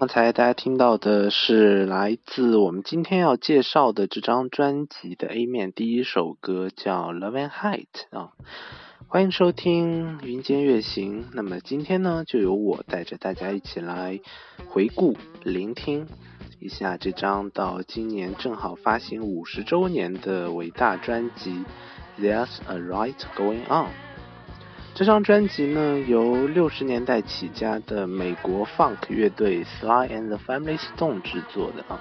刚才大家听到的是来自我们今天要介绍的这张专辑的 A 面第一首歌，叫 Love and Hate 啊。欢迎收听云间乐行，那么今天呢，就由我带着大家一起来回顾聆听一下这张到今年正好发行50周年的伟大专辑 There's a Riot Goin' On。这张专辑呢，由60年代起家的美国 Funk 乐队 Sly and the Family Stone 制作的啊。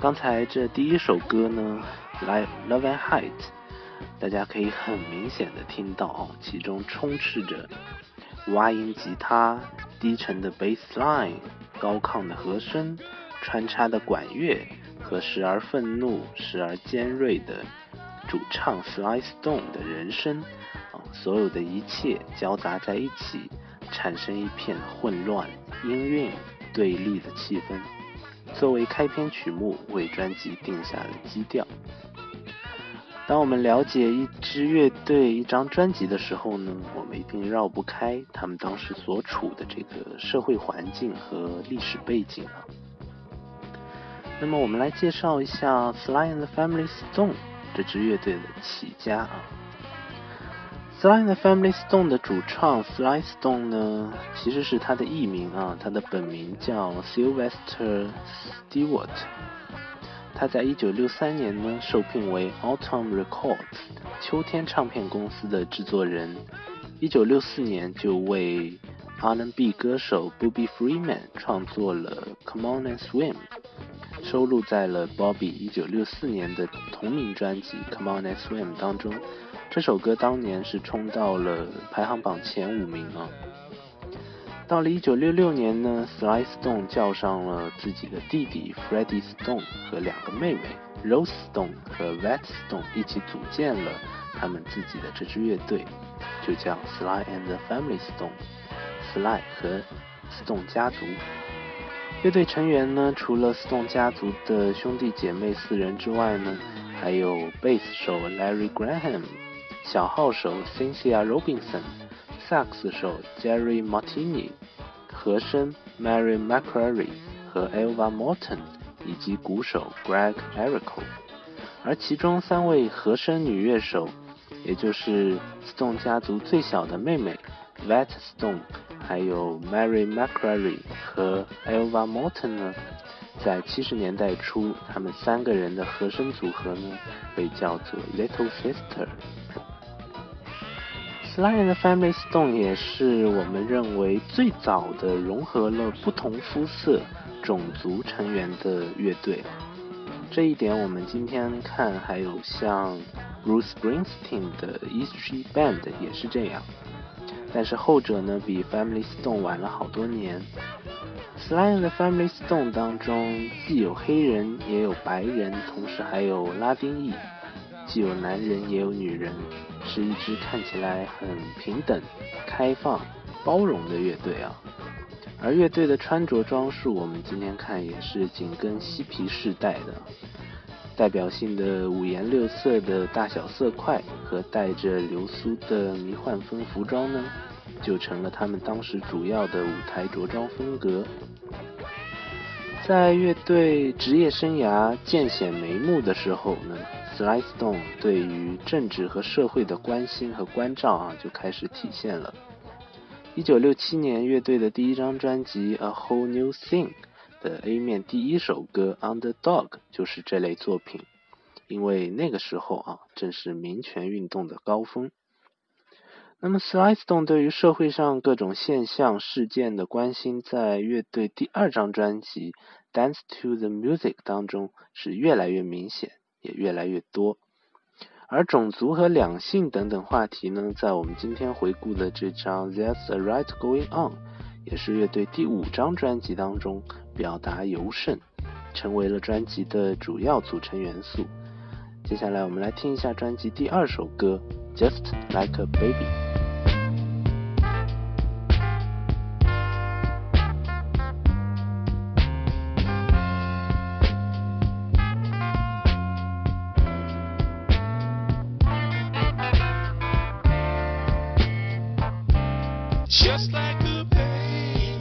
刚才这第一首歌呢，来 Love and Hate， 大家可以很明显的听到啊，其中充斥着挖音吉他、低沉的 bassline、高亢的和声、穿插的管乐和时而愤怒、时而尖锐的主唱 Sly Stone 的人声。所有的一切交杂在一起，产生一片混乱、音韵对立的气氛，作为开篇曲目为专辑定下了基调。当我们了解一支乐队、一张专辑的时候呢，我们一定绕不开他们当时所处的这个社会环境和历史背景了。那么我们来介绍一下 Sly and the Family Stone 这支乐队的起家啊。Sly and the Family Stone 的主创 Sly Stone 呢，其实是他的艺名啊，他的本名叫 Sylvester Stewart。他在1963年呢，受聘为 Autumn Records 秋天唱片公司的制作人。1964年就为 R&B 歌手 Bobby Freeman 创作了 Come On and Swim， 收录在了 Bobby 1964年的同名专辑 Come On and Swim 当中。这首歌当年是冲到了排行榜前5名啊。到了1966年呢 ，Sly Stone 叫上了自己的弟弟 Freddy Stone 和2个妹妹 Rose Stone 和 Vet Stone 一起组建了他们自己的这支乐队，就叫 Sly and the Family Stone，Sly 和 Stone 家族。乐队成员呢，除了 Stone 家族的兄弟姐妹4人之外呢，还有贝斯手 Larry Graham。小号手 Cynthia Robinson， 萨克斯手 Jerry Martini， 和声 Mary McCrary 和 Elva Morton， 以及鼓手 Greg Erico。 而其中3位和声女乐手，也就是 Stone 家族最小的妹妹 Vet Stone， 还有 Mary McCrary 和 Elva Morton 呢，在70年代初，他们3个人的和声组合呢，被叫做 Little Sister。Sly and the Family Stone 也是我们认为最早的融合了不同肤色、种族成员的乐队。这一点我们今天看，还有像 Bruce Springsteen 的 E Street Band 也是这样。但是后者呢，比 Family Stone 晚了好多年。Sly and the Family Stone 当中既有黑人，也有白人，同时还有拉丁裔，既有男人也有女人，是一支看起来很平等、开放、包容的乐队啊。而乐队的穿着装束，我们今天看也是紧跟嬉皮世代的，代表性的5颜6色的大小色块和带着流苏的迷幻风服装呢，就成了他们当时主要的舞台着装风格。在乐队职业生涯渐显眉目的时候呢，Sly Stone 对于政治和社会的关心和关照啊，就开始体现了。1967年，乐队的第一张专辑《A Whole New Thing》的 A 面第一首歌《Underdog》就是这类作品，因为那个时候啊，正是民权运动的高峰。那么 Sly Stone 对于社会上各种现象、事件的关心，在乐队第2张专辑《Dance to the Music》当中是越来越明显，也越来越多。而种族和两性等等话题呢，在我们今天回顾的这张 There's a Riot Goin' On 也是乐队第5张专辑当中表达尤甚，成为了专辑的主要组成元素。接下来我们来听一下专辑第2首歌 Just Like a Baby。Just like a baby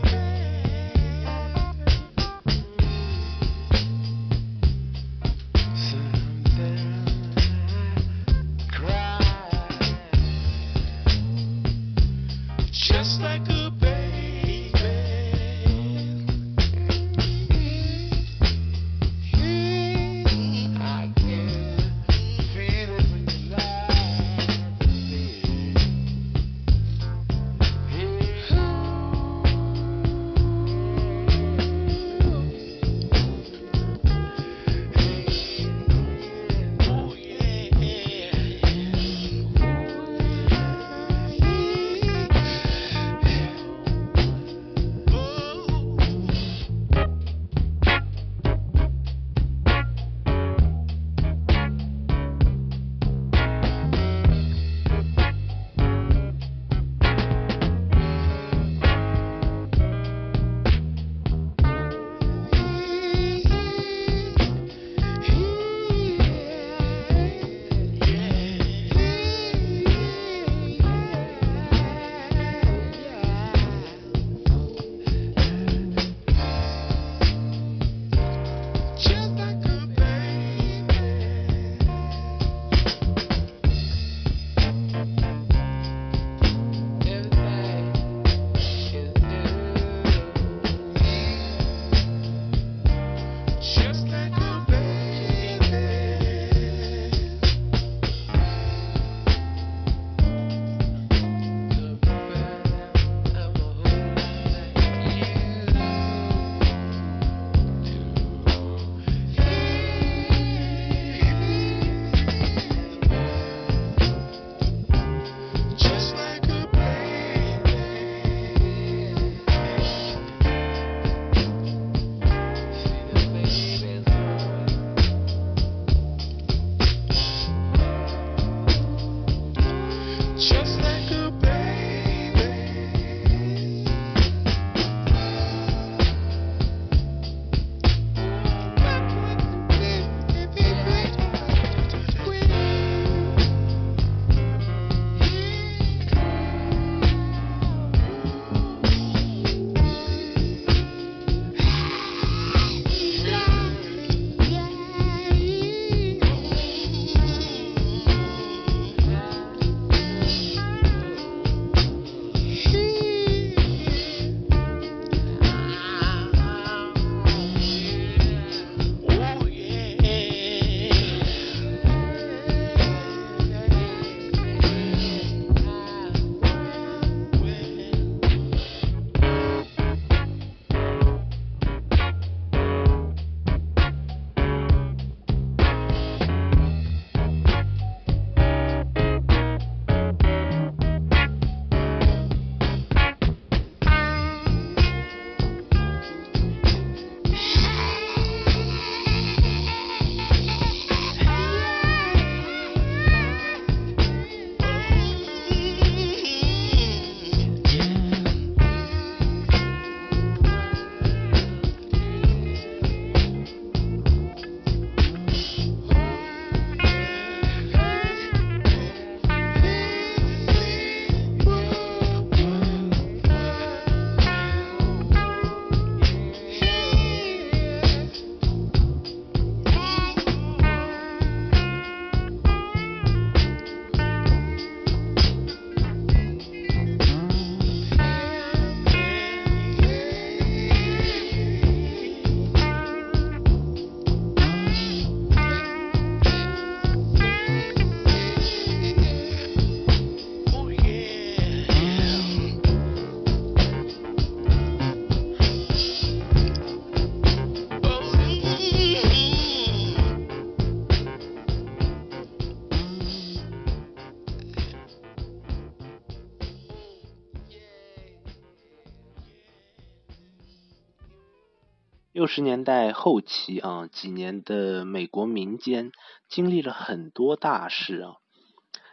60年代后期啊，几年的美国民间经历了很多大事啊，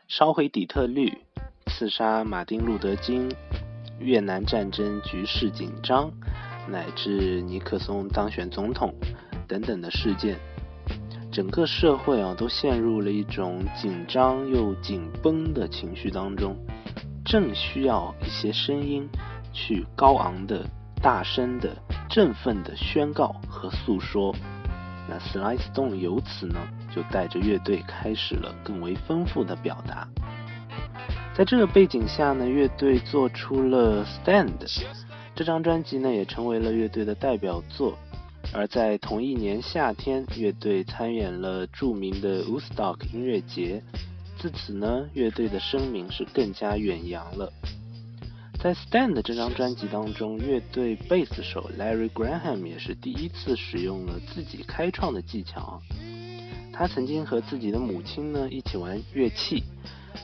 烧毁底特律，刺杀马丁路德金，越南战争局势紧张，乃至尼克松当选总统等等的事件，整个社会啊都陷入了一种紧张又紧绷的情绪当中，正需要一些声音去高昂的、大声的、振奋的宣告和诉说。那 Sly Stone 由此呢就带着乐队开始了更为丰富的表达。在这个背景下呢，乐队做出了 Stand， 这张专辑呢也成为了乐队的代表作。而在同一年夏天，乐队参演了著名的 Woodstock 音乐节，自此呢乐队的声名是更加远扬了。在 Stand 这张专辑当中，乐队贝斯手 Larry Graham 也是第一次使用了自己开创的技巧。他曾经和自己的母亲呢一起玩乐器，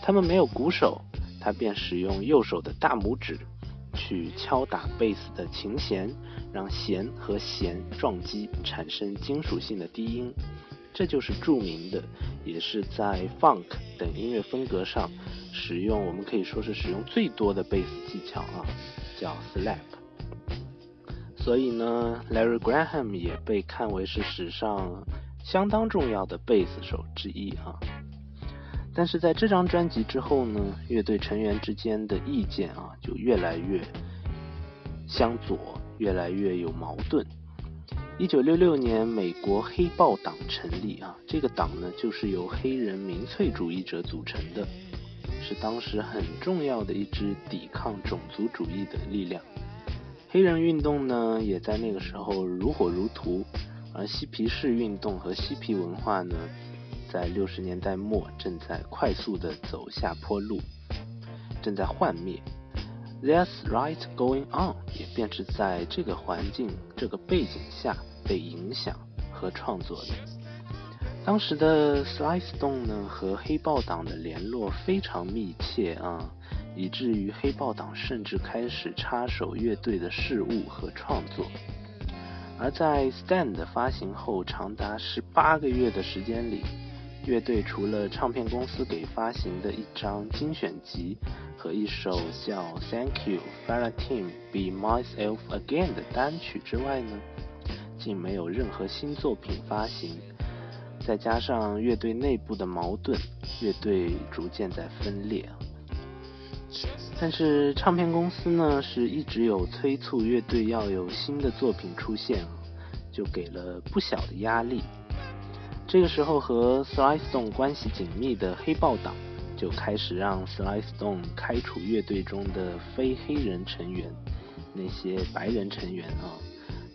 他们没有鼓手，他便使用右手的大拇指去敲打贝斯的琴弦，让弦和弦撞击产生金属性的低音。这就是著名的，也是在 Funk 等音乐风格上使用，我们可以说是使用最多的贝斯技巧啊，叫 slap。 所以呢 Larry Graham 也被看为是史上相当重要的贝斯手之一啊。但是在这张专辑之后呢，乐队成员之间的意见啊就越来越相左，越来越有矛盾。1966年，美国黑豹党成立啊，这个党呢就是由黑人民粹主义者组成的，是当时很重要的一支抵抗种族主义的力量。黑人运动呢也在那个时候如火如荼，而嬉皮士运动和嬉皮文化呢在60年代末正在快速的走下坡路，正在幻灭。 There's a Riot Goin' On 也便是在这个环境、这个背景下被影响和创作的。当时的 Sly Stone 呢和黑豹党的联络非常密切啊，以至于黑豹党甚至开始插手乐队的事务和创作。而在 Stand 发行后长达18个月的时间里，乐队除了唱片公司给发行的一张精选集和一首叫 Thank You, Valentine, Be Myself Again 的单曲之外呢，竟没有任何新作品发行。再加上乐队内部的矛盾，乐队逐渐在分裂。但是唱片公司呢是一直有催促乐队要有新的作品出现，就给了不小的压力。这个时候和 Sly Stone 关系紧密的黑豹党就开始让 Sly Stone 开除乐队中的非黑人成员，那些白人成员啊，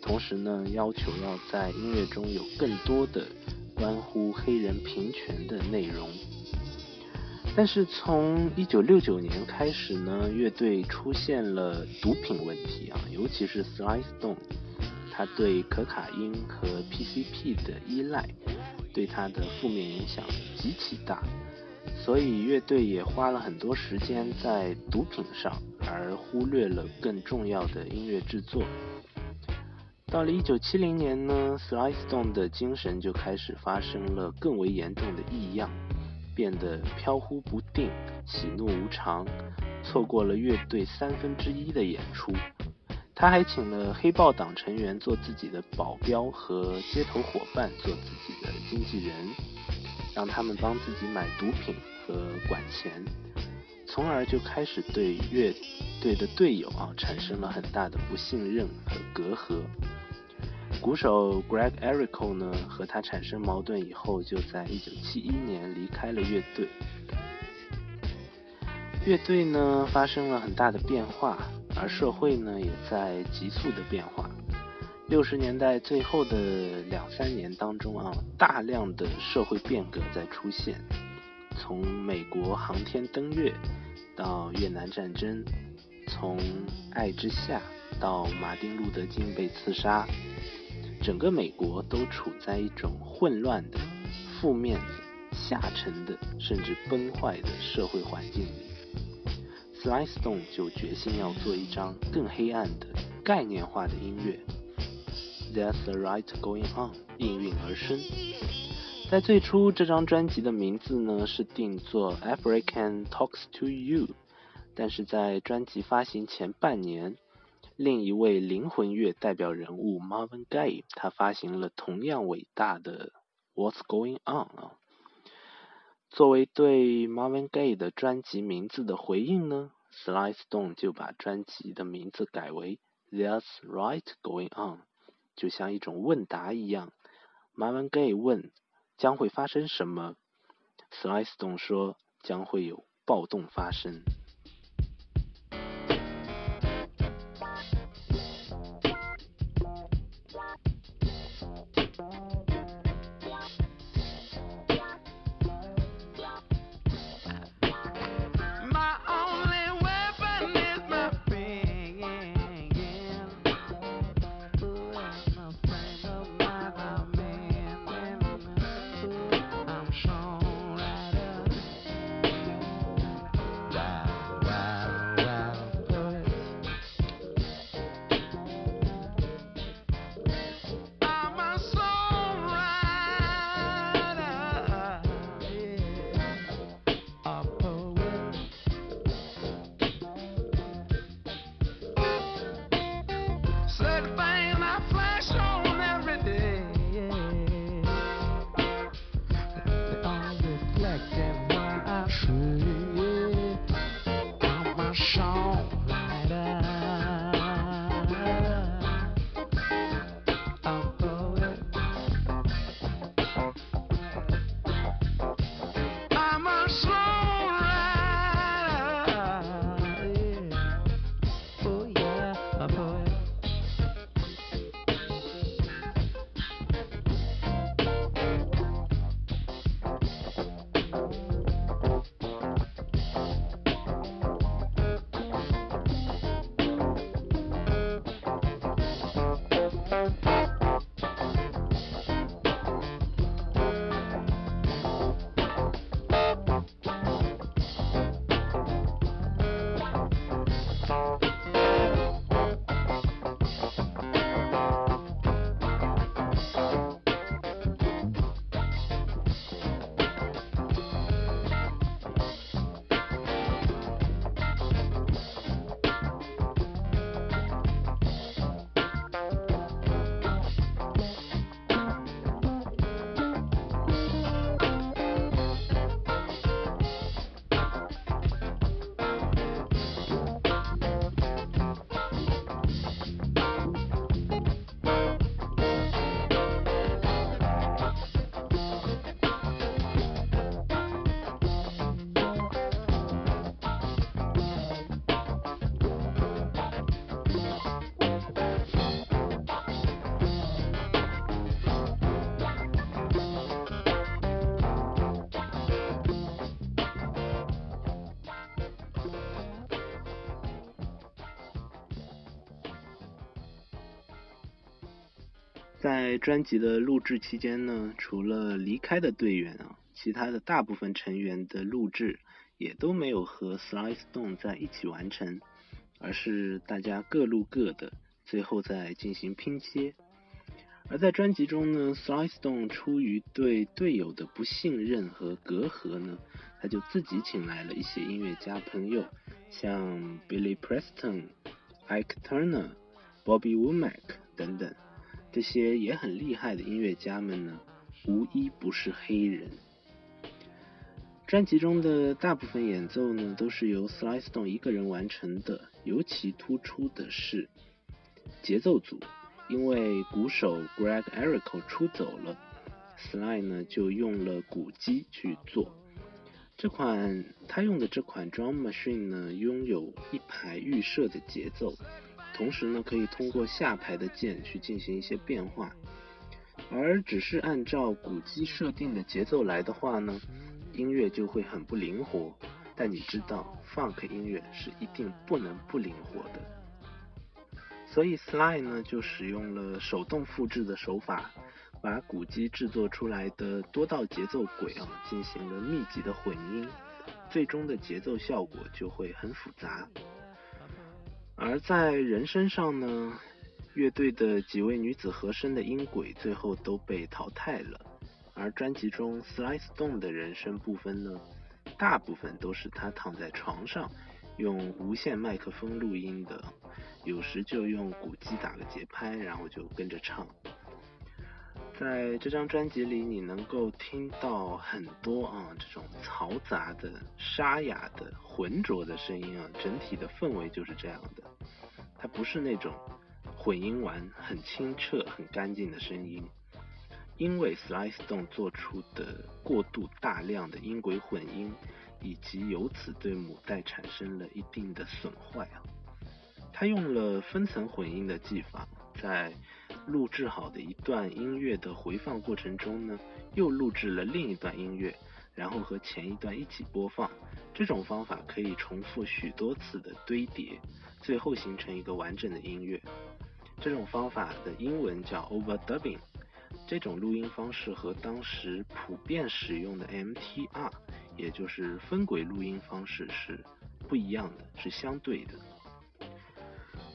同时呢要求要在音乐中有更多的关乎黑人平权的内容。但是从1969年开始呢，乐队出现了毒品问题啊，尤其是 Sly Stone 他对可卡因和 PCP 的依赖对他的负面影响极其大，所以乐队也花了很多时间在毒品上，而忽略了更重要的音乐制作。到了1970年呢， Sly Stone 的精神就开始发生了更为严重的异样，变得飘忽不定，喜怒无常，错过了乐队1/3的演出。他还请了黑豹党成员做自己的保镖和街头伙伴，做自己的经纪人，让他们帮自己买毒品和管钱，从而就开始对乐队的队友啊产生了很大的不信任和隔阂。鼓手 Greg Erico 呢和他产生矛盾以后，就在1971年离开了乐队。乐队呢发生了很大的变化，而社会呢也在急速的变化。60年代最后的2-3年当中啊，大量的社会变革在出现，从美国航天登月到越南战争，从爱之夏到马丁路德金被刺杀，整个美国都处在一种混乱的、负面的、下沉的，甚至崩坏的社会环境里。 Sly Stone 就决心要做一张更黑暗的、概念化的音乐。There's a Riot Goin' On 应运而生。在最初，这张专辑的名字呢是定作 African Talks to You， 但是在专辑发行前半年，另一位灵魂乐代表人物 Marvin Gaye， 他发行了同样伟大的 What's Going On 啊。作为对 Marvin Gaye 的专辑名字的回应呢， Sly Stone 就把专辑的名字改为 There's a Riot Goin' On， 就像一种问答一样。Marvin Gaye 问将会发生什么， Sly Stone 说将会有暴动发生。在专辑的录制期间呢，除了离开的队员啊，其他的大部分成员的录制也都没有和 Sly Stone 在一起完成，而是大家各录各的，最后再进行拼接。而在专辑中呢， Sly Stone 出于对队友的不信任和隔阂呢，他就自己请来了一些音乐家朋友，像 Billy Preston、Ike Turner、Bobby Womack 等等。这些也很厉害的音乐家们呢，无一不是黑人。专辑中的大部分演奏呢，都是由 Sly Stone 一个人完成的，尤其突出的是节奏组，因为鼓手 Greg Erico 出走了， Sly 呢就用了鼓机去做。他用的这款 Drum Machine 呢，拥有一排预设的节奏，同时呢可以通过下排的键去进行一些变化。而只是按照鼓机设定的节奏来的话呢，音乐就会很不灵活，但你知道 Funk 音乐是一定不能不灵活的。所以 Sly 呢就使用了手动复制的手法，把鼓机制作出来的多道节奏轨啊进行了密集的混音，最终的节奏效果就会很复杂。而在人声上呢，乐队的几位女子和声的音轨最后都被淘汰了，而专辑中 Sly Stone 的人声部分呢，大部分都是她躺在床上用无线麦克风录音的，有时就用鼓机打个节拍，然后就跟着唱。在这张专辑里，你能够听到很多这种嘈杂的、沙哑的、浑浊的声音啊，整体的氛围就是这样的。它不是那种混音完很清澈、很干净的声音，因为 Sly Stone 做出的过度大量的音轨混音，以及由此对母带产生了一定的损坏啊。他用了分层混音的技法，在录制好的一段音乐的回放过程中呢，又录制了另一段音乐，然后和前一段一起播放。这种方法可以重复许多次的堆叠，最后形成一个完整的音乐。这种方法的英文叫 overdubbing。 这种录音方式和当时普遍使用的 MTR， 也就是分轨录音方式是不一样的，是相对的。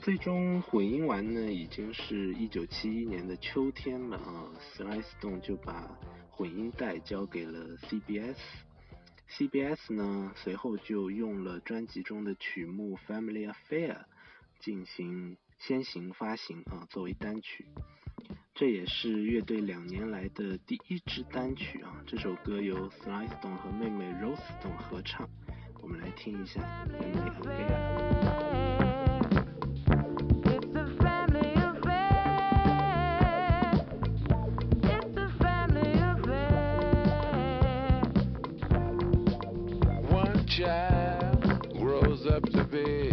最终混音完呢，已经是1971年的秋天了啊。Sly Stone 就把混音带交给了 CBS。CBS 呢，随后就用了专辑中的曲目 Family Affair 进行先行发行啊，作为单曲。这也是乐队2年来的第一支单曲啊。这首歌由 Sly Stone 和妹妹 Rose Stone 合唱，我们来听一下 Family Affair。Child grows up to be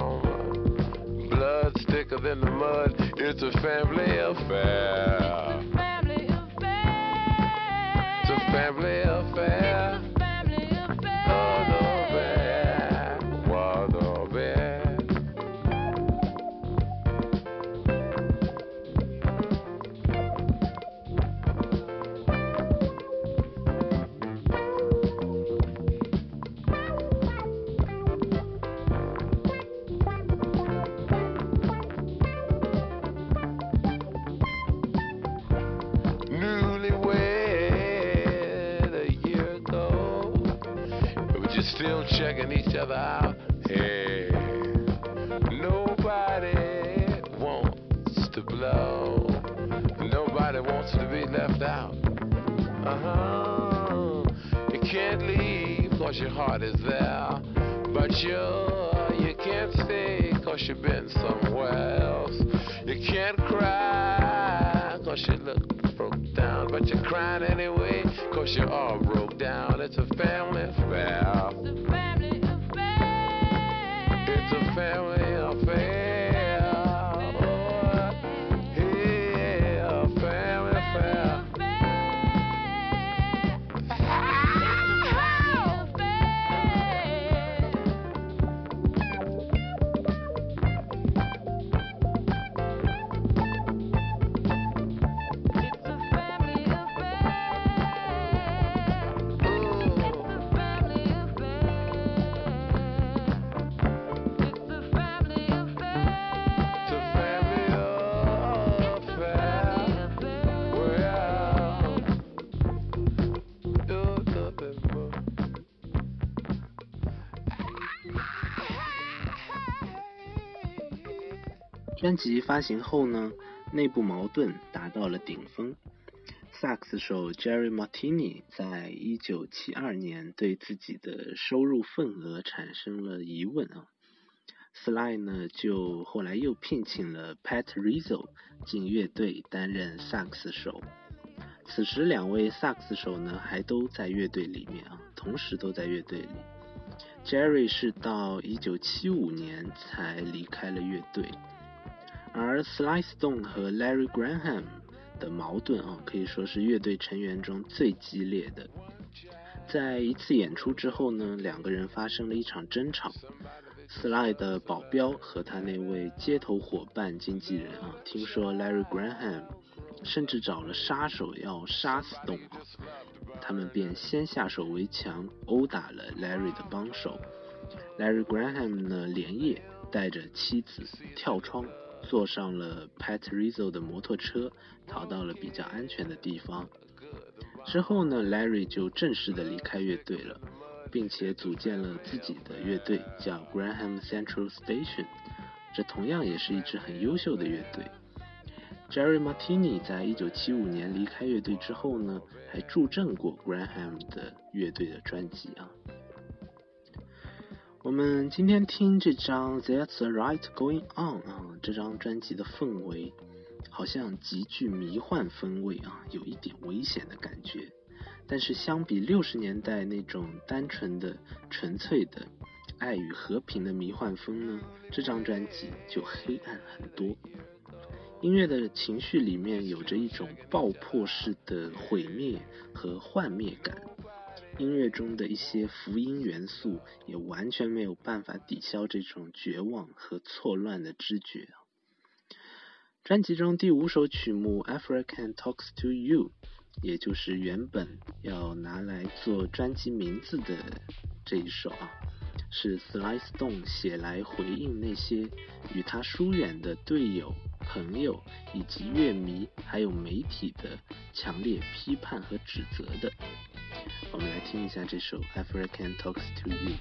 blood's thicker than the mud. It's a family affair. It's a family affair. It's a family affair. It's a family affair. Still checking each other out. Hey, nobody wants to blow. Nobody wants to be left out. You can't leave 'cause your heart is there, but you can't stay 'cause you've been somewhere else. You can't cry 'cause you look broke down, but you're crying anyway 'cause you're all broke down. It's a family affair. It's a family affair. Oh, yeah, family affair.专辑发行后呢，内部矛盾达到了顶峰。萨克斯手 Jerry Martini 在1972年对自己的收入份额产生了疑问啊。Sly 呢就后来又聘请了 Pat Rizzo 进乐队担任萨克斯手。此时2位萨克斯手呢还都在乐队里面啊，同时都在乐队里。Jerry 是到1975年才离开了乐队。而 Sly Stone 和 Larry Graham 的矛盾啊，可以说是乐队成员中最激烈的。在一次演出之后呢，两个人发生了一场争吵。Sly 的保镖和他那位街头伙伴经纪人啊，听说 Larry Graham 甚至找了杀手要杀死Stone，他们便先下手为强，殴打了 Larry 的帮手。Larry Graham 呢，连夜带着妻子跳窗，坐上了 Pat Rizzo 的摩托车，逃到了比较安全的地方。之后呢， Larry 就正式的离开乐队了，并且组建了自己的乐队，叫 Graham Central Station， 这同样也是一支很优秀的乐队。Jerry Martini 在1975年离开乐队之后呢，还助阵过 Graham 的乐队的专辑啊。我们今天听这张 There's a Riot Goin' On 啊，这张专辑的氛围好像极具迷幻风味啊，有一点危险的感觉。但是相比60年代那种单纯的纯粹的爱与和平的迷幻风呢，这张专辑就黑暗很多。音乐的情绪里面有着一种爆破式的毁灭和幻灭感，音乐中的一些福音元素也完全没有办法抵消这种绝望和错乱的知觉。专辑中第5首曲目 African Talks to You，也就是原本要拿来做专辑名字的这一首啊，是 Sly Stone 写来回应那些与他疏远的队友、朋友以及乐迷还有媒体的强烈批判和指责的。我们来听一下这首 African Talks to You。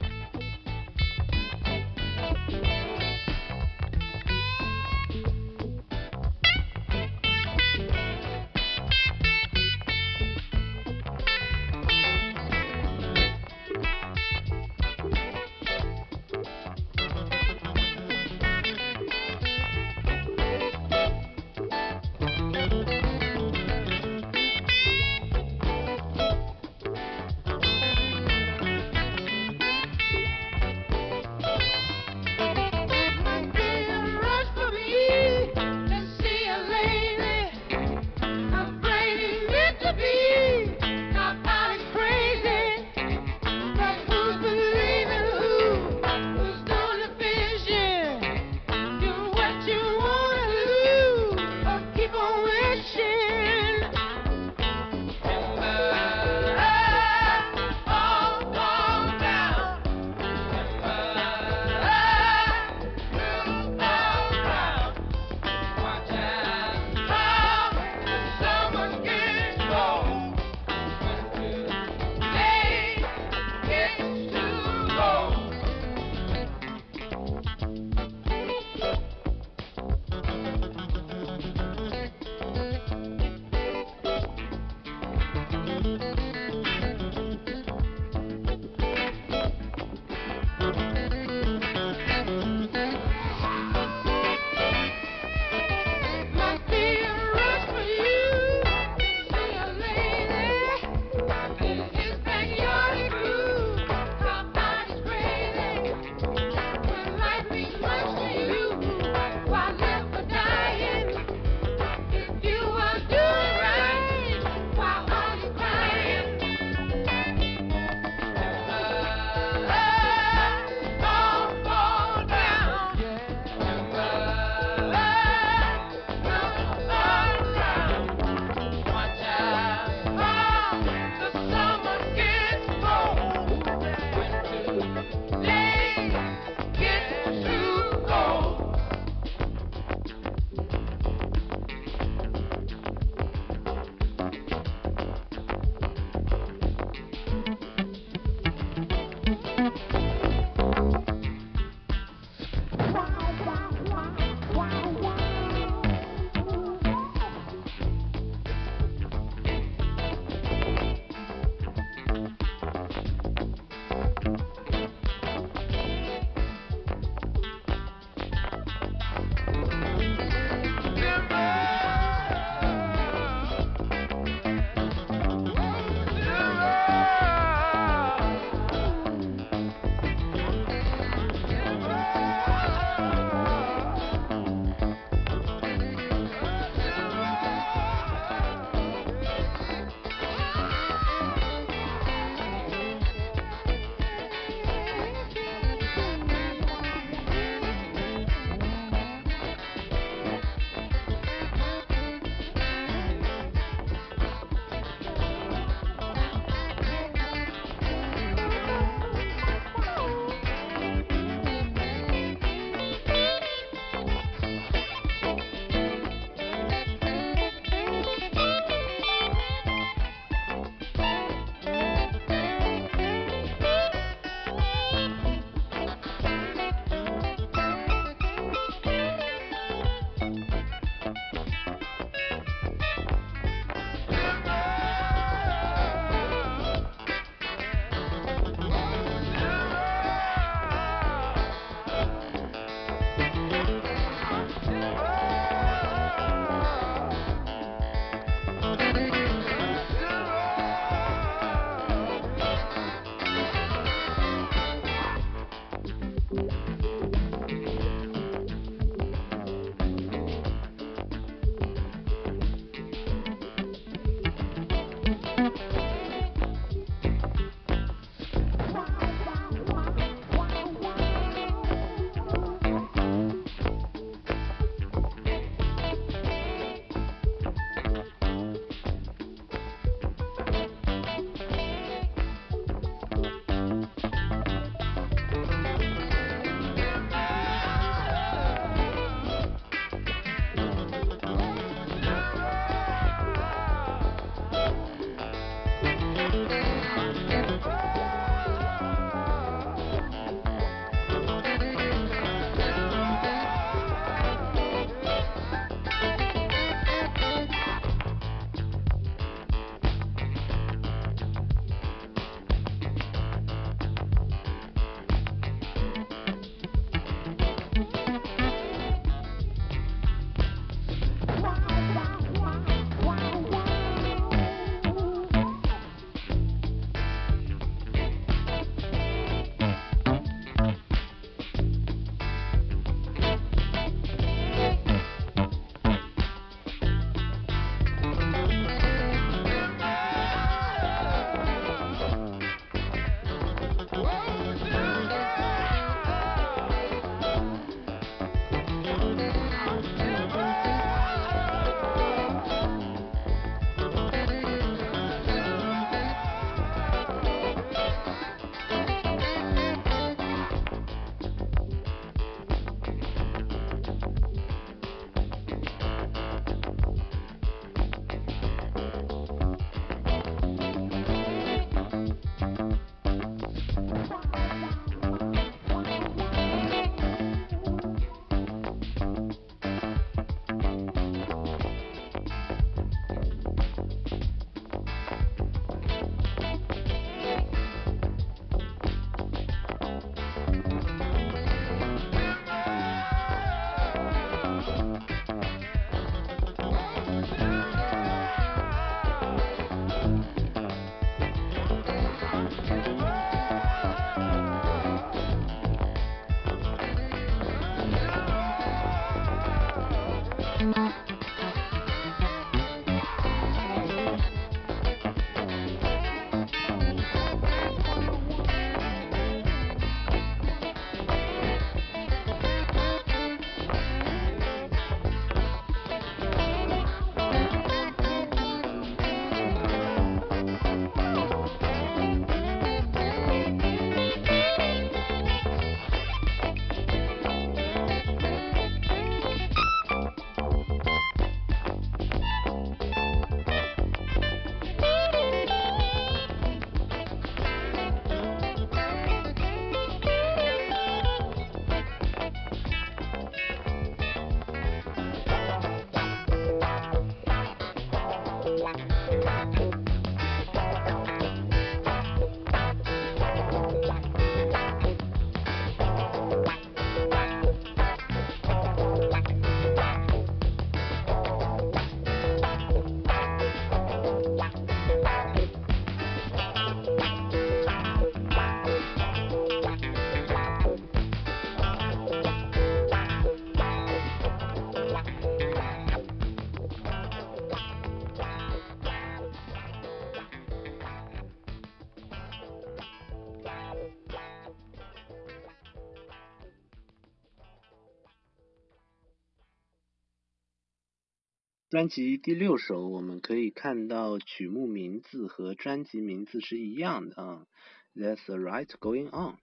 专辑第6首我们可以看到曲目名字和专辑名字是一样的啊， There's a Riot Goin' On，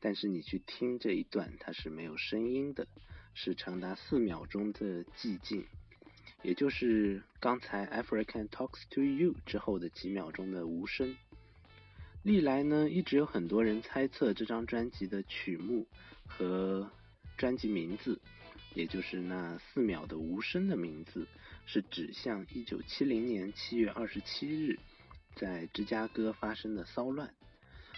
但是你去听这一段它是没有声音的，是长达4秒钟的寂静，也就是刚才 African Talks to You 之后的几秒钟的无声。历来呢一直有很多人猜测这张专辑的曲目和专辑名字，也就是那4秒的无声的名字，是指向1970年7月27日在芝加哥发生的骚乱。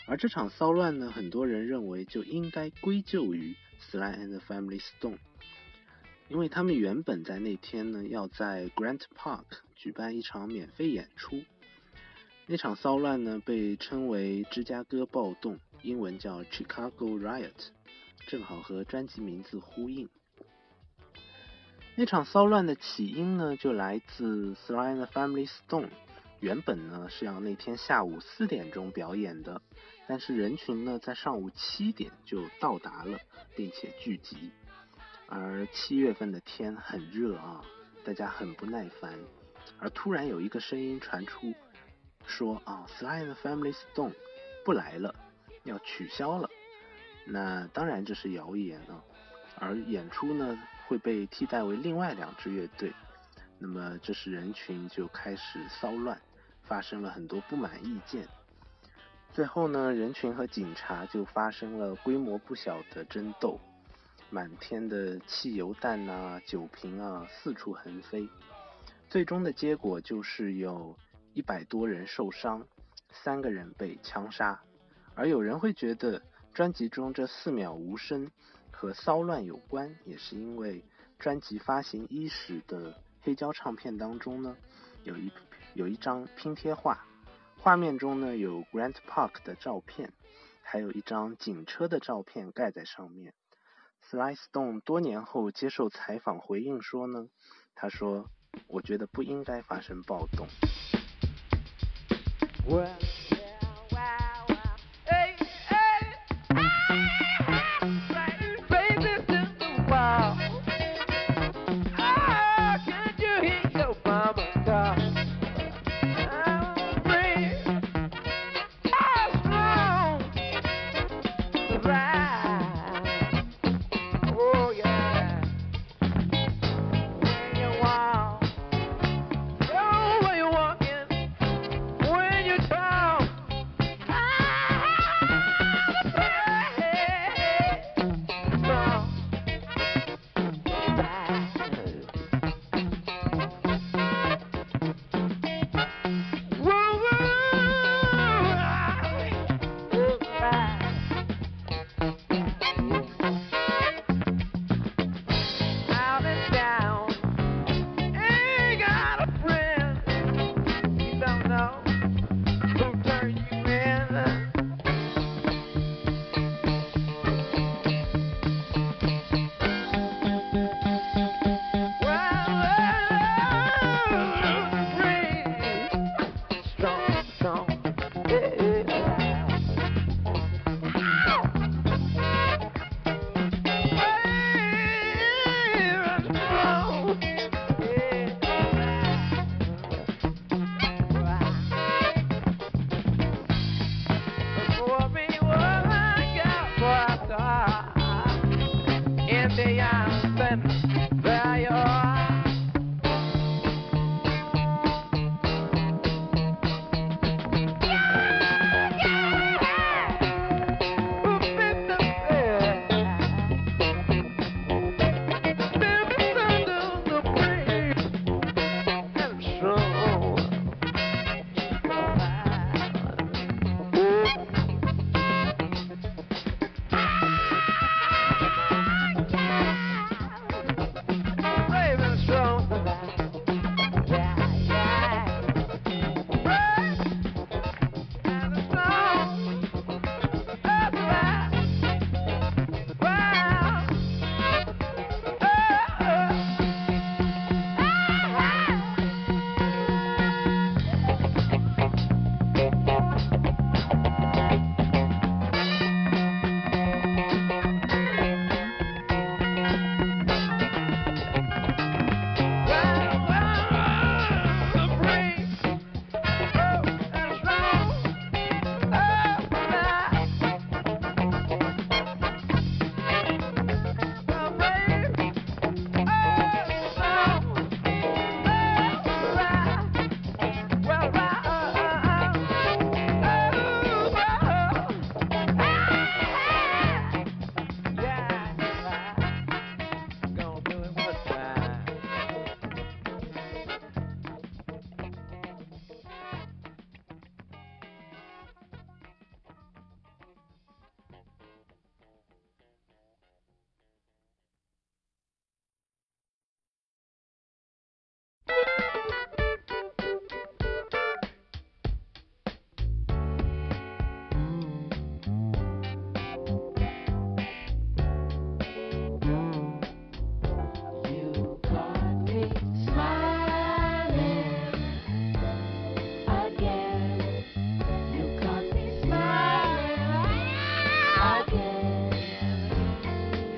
而这场骚乱呢，很多人认为就应该归咎于 Sly and the Family Stone， 因为他们原本在那天呢要在 Grant Park 举办一场免费演出。那场骚乱呢被称为芝加哥暴动，英文叫 Chicago Riot， 正好和专辑名字呼应。那场骚乱的起因呢，就来自 Sly and the Family Stone， 原本呢是要那天下午4点钟表演的，但是人群呢在上午7点就到达了，并且聚集。而7月份的天很热啊，大家很不耐烦。而突然有一个声音传出，说啊 Sly and the Family Stone 不来了，要取消了。那当然这是谣言啊，而演出呢会被替代为另外2支乐队，那么这时人群就开始骚乱，发生了很多不满意见。最后呢，人群和警察就发生了规模不小的争斗，满天的汽油弹啊、酒瓶啊四处横飞。最终的结果就是有100多人受伤，3个人被枪杀。而有人会觉得专辑中这4秒无声和骚乱有关，也是因为专辑发行伊始的黑胶唱片当中呢有一张拼贴画，画面中呢有 Grant Park 的照片，还有一张警车的照片盖在上面。 Sly Stone 多年后接受采访回应说呢，他说我觉得不应该发生暴动。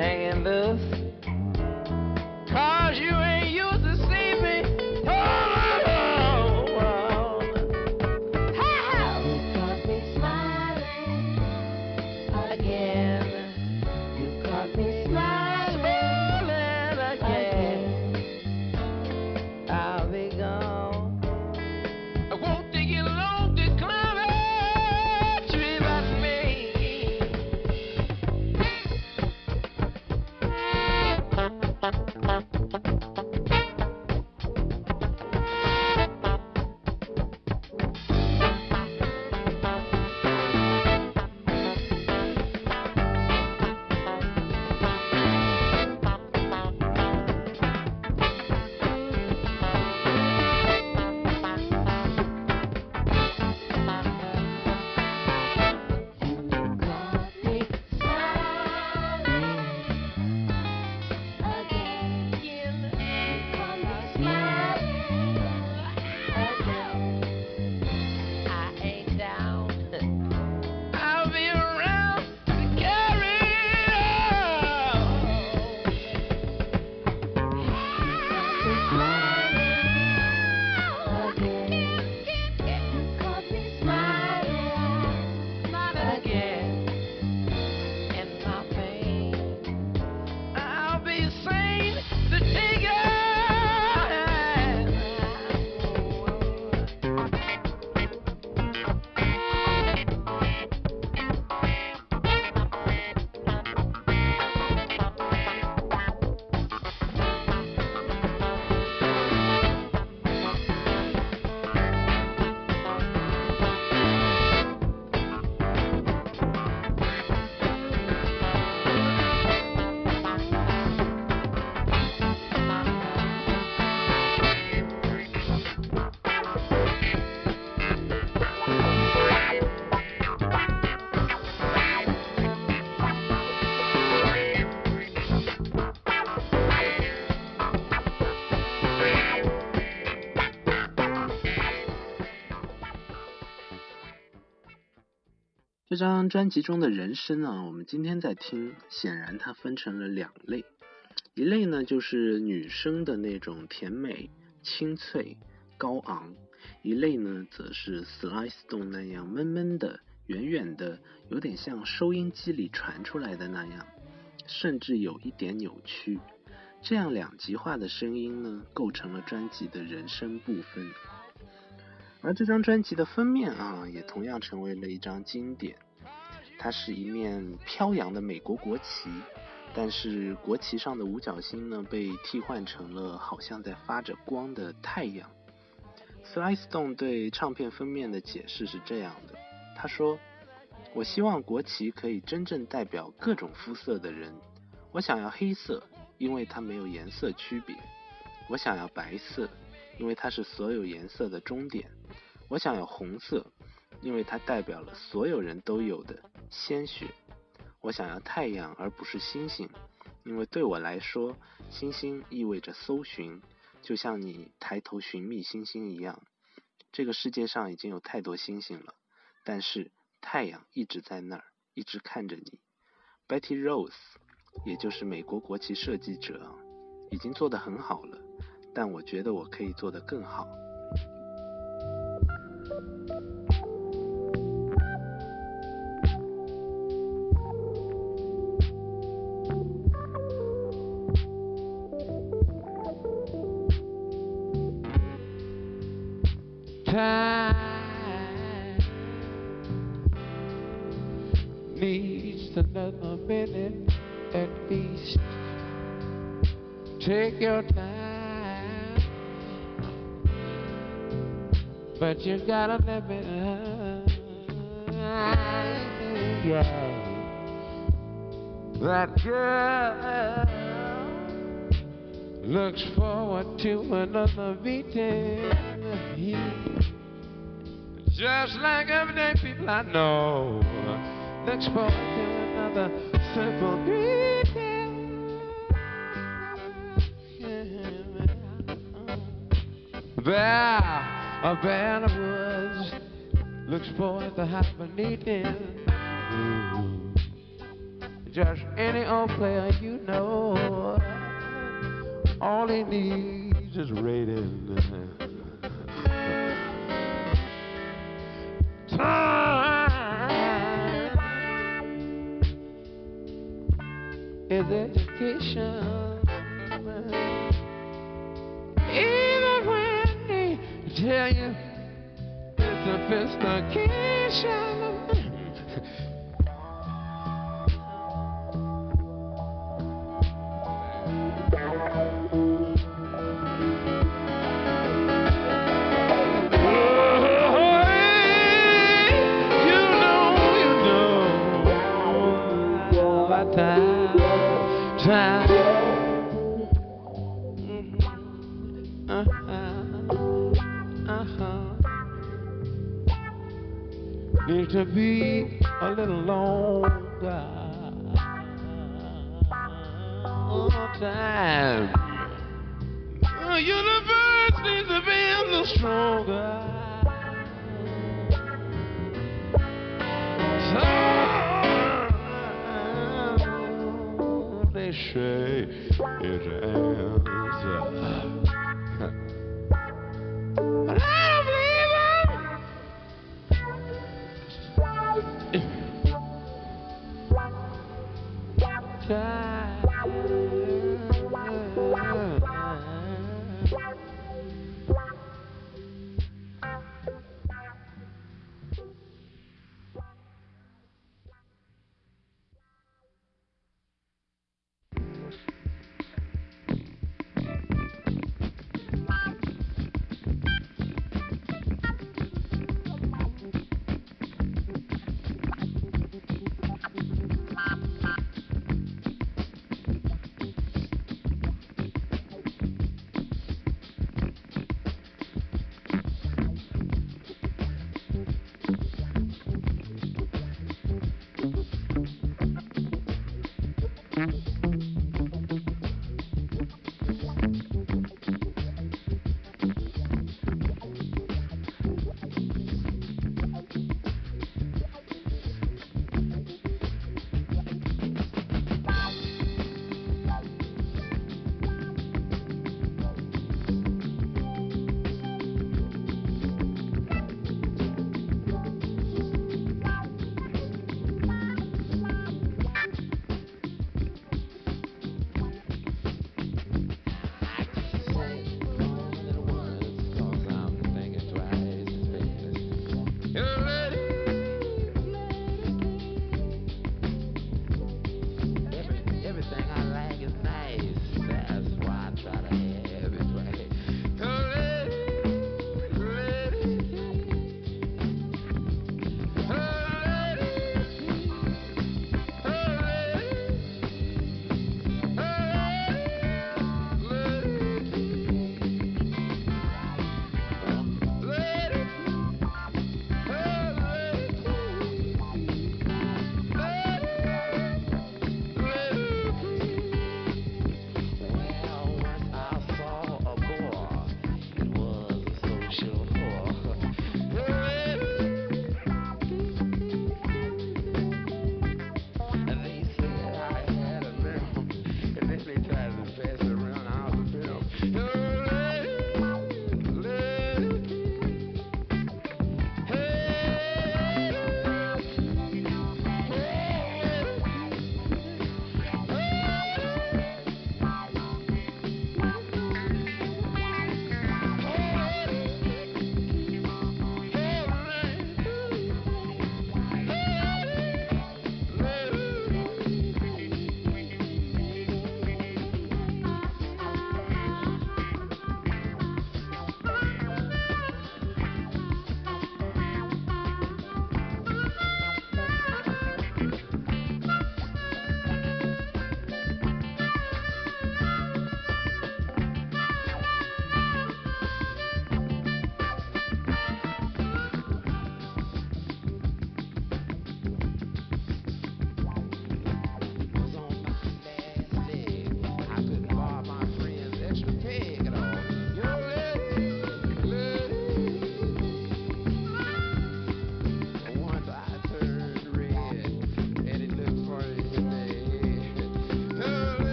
hanging loose. Cause you ain't used to see me. Oh, how? You caught me smiling again. You caught me smiling again. I'll be gone. I won't take you long to climb a tree about me.这张专辑中的人声呢，我们今天在听，显然它分成了两类，一类呢就是女生的那种甜美、清脆、高昂，一类呢则是 Sly Stone 那样闷闷的、远远的，有点像收音机里传出来的那样，甚至有一点扭曲。这样两极化的声音呢，构成了专辑的人声部分。而这张专辑的封面啊，也同样成为了一张经典。它是一面飘扬的美国国旗，但是国旗上的五角星呢，被替换成了好像在发着光的太阳。Sly Stone 对唱片封面的解释是这样的，他说：我希望国旗可以真正代表各种肤色的人。我想要黑色，因为它没有颜色区别。我想要白色，因为它是所有颜色的终点。我想要红色，因为它代表了所有人都有的鲜血。我想要太阳而不是星星，因为对我来说，星星意味着搜寻，就像你抬头寻觅星星一样。这个世界上已经有太多星星了，但是太阳一直在那儿，一直看着你。 Betty Rose， 也就是美国国旗设计者，已经做得很好了，但我觉得我可以做得更好。Time needs another minute at least. Take your time, but you gotta let me know. That girl looks forward to another meeting. Just like everyday people I know, looks forward to another simple greeting. There, a band of woods looks forward to having a meeting. just any old player you know. All he needs is rating. Time is education. Even when they tell you it's sophistication. Need to be a little longer time. The universe needs to be a little stronger. Time, they say, is an answer. But I don't believe.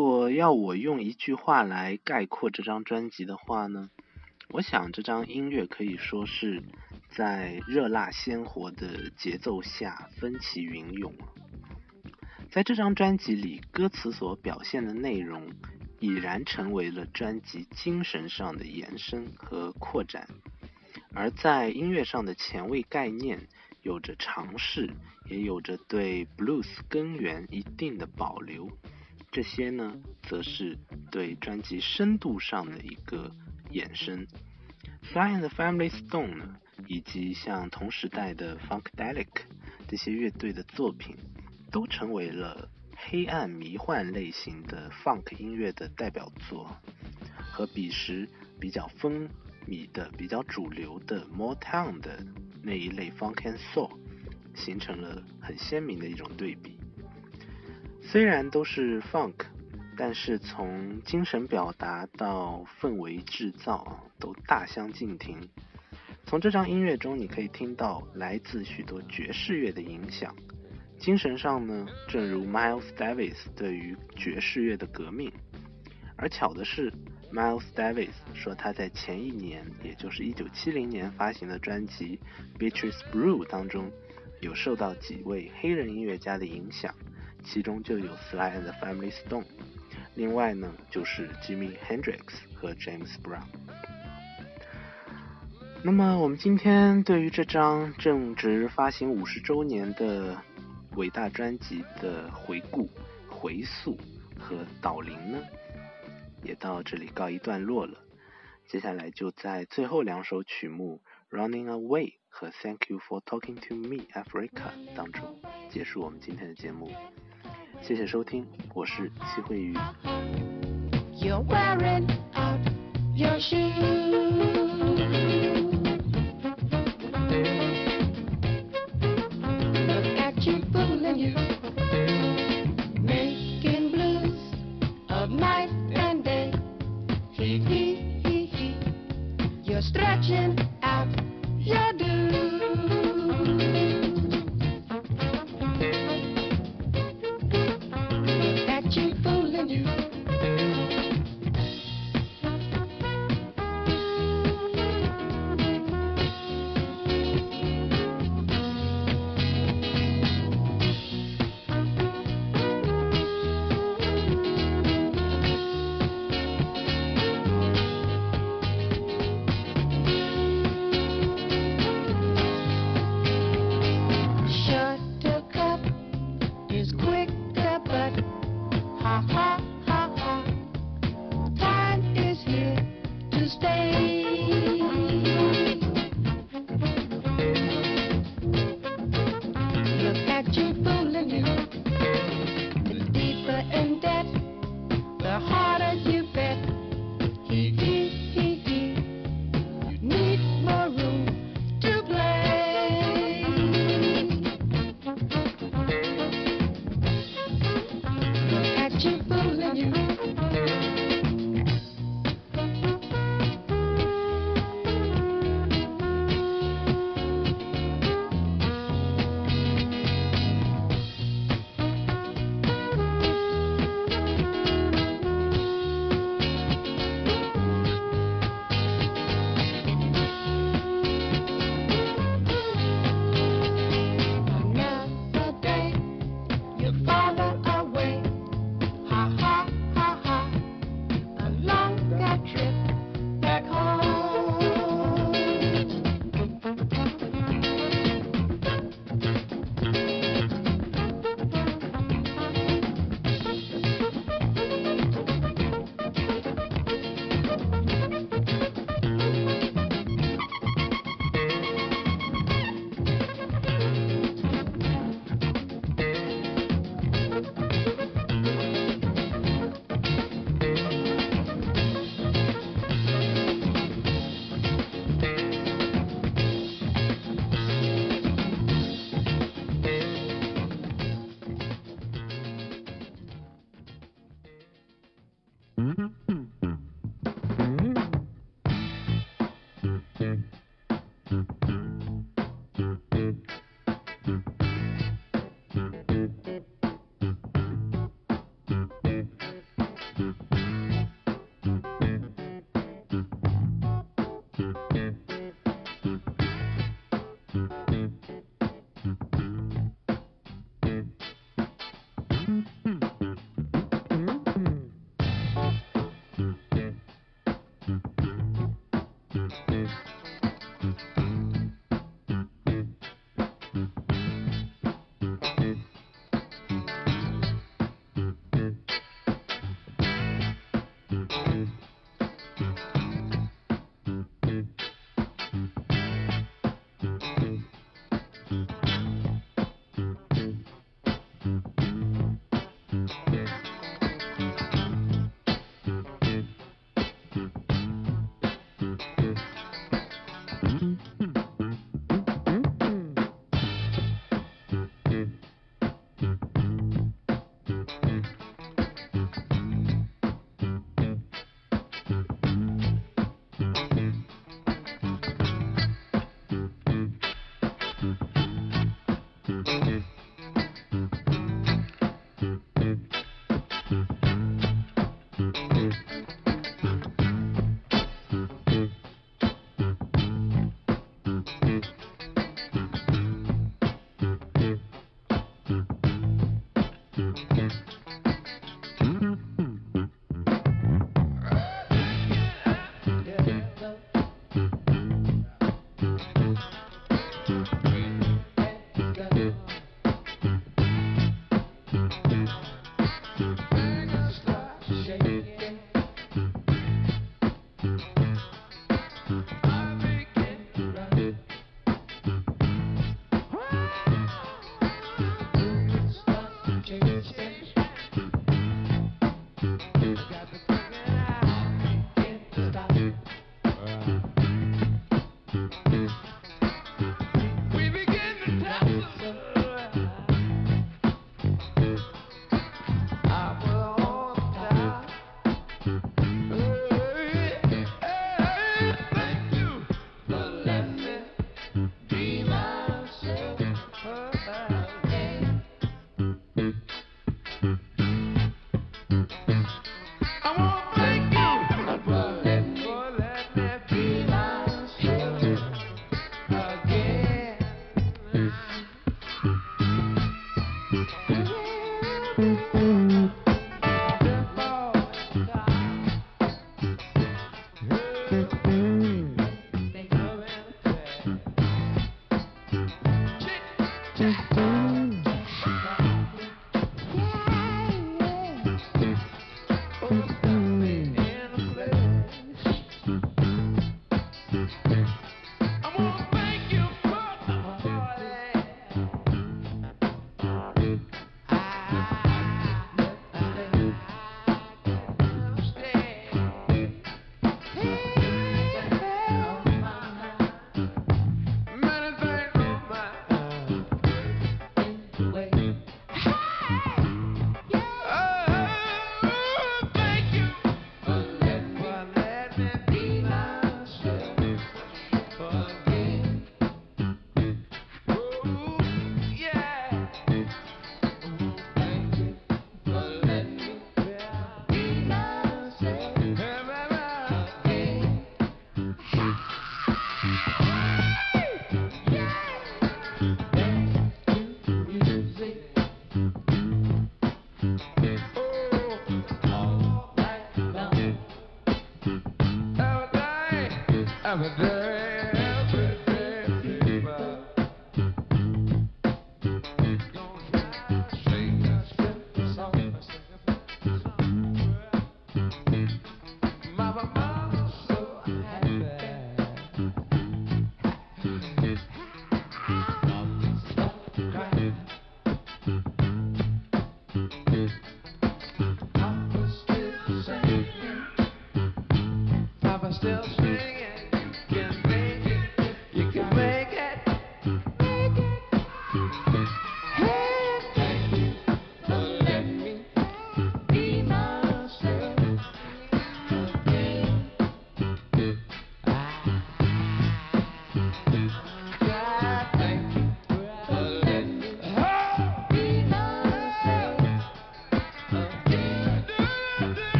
果要我用一句话来概括这张专辑的话呢，我想这张音乐可以说是在热辣鲜活的节奏下风起云涌。在这张专辑里，歌词所表现的内容已然成为了专辑精神上的延伸和扩展，而在音乐上的前卫概念有着尝试，也有着对 blues 根源一定的保留，这些呢则是对专辑深度上的一个衍生。 Sly and the Family Stone 呢，以及像同时代的 Funkadelic 这些乐队的作品都成为了黑暗迷幻类型的 Funk 音乐的代表作，和彼时比较风靡的比较主流的 Motown 的那一类 Funk and Soul 形成了很鲜明的一种对比。虽然都是 Funk， 但是从精神表达到氛围制造都大相径庭。从这张音乐中你可以听到来自许多爵士乐的影响，精神上呢，正如 Miles Davis 对于爵士乐的革命。而巧的是 Miles Davis 说他在前一年，也就是1970年发行的专辑 Beatrice Brew 当中有受到几位黑人音乐家的影响，其中就有 Sly and the Family Stone， 另外呢就是 Jimi Hendrix 和 James Brown。 那么我们今天对于这张正值发行50周年的伟大专辑的回顾、回溯和导聆呢，也到这里告一段落了。接下来就在最后2首曲目 Running Away 和 Thank You for Talking to Me Africa 当中结束我们今天的节目。谢谢收听，我是戚慧宇。 You're wearing out your shoes，making blues of night and day. Hee hee hee hee. You're stretching out your dues. Look at you fooling you.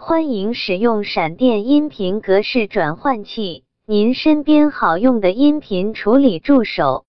欢迎使用闪电音频格式转换器，您身边好用的音频处理助手。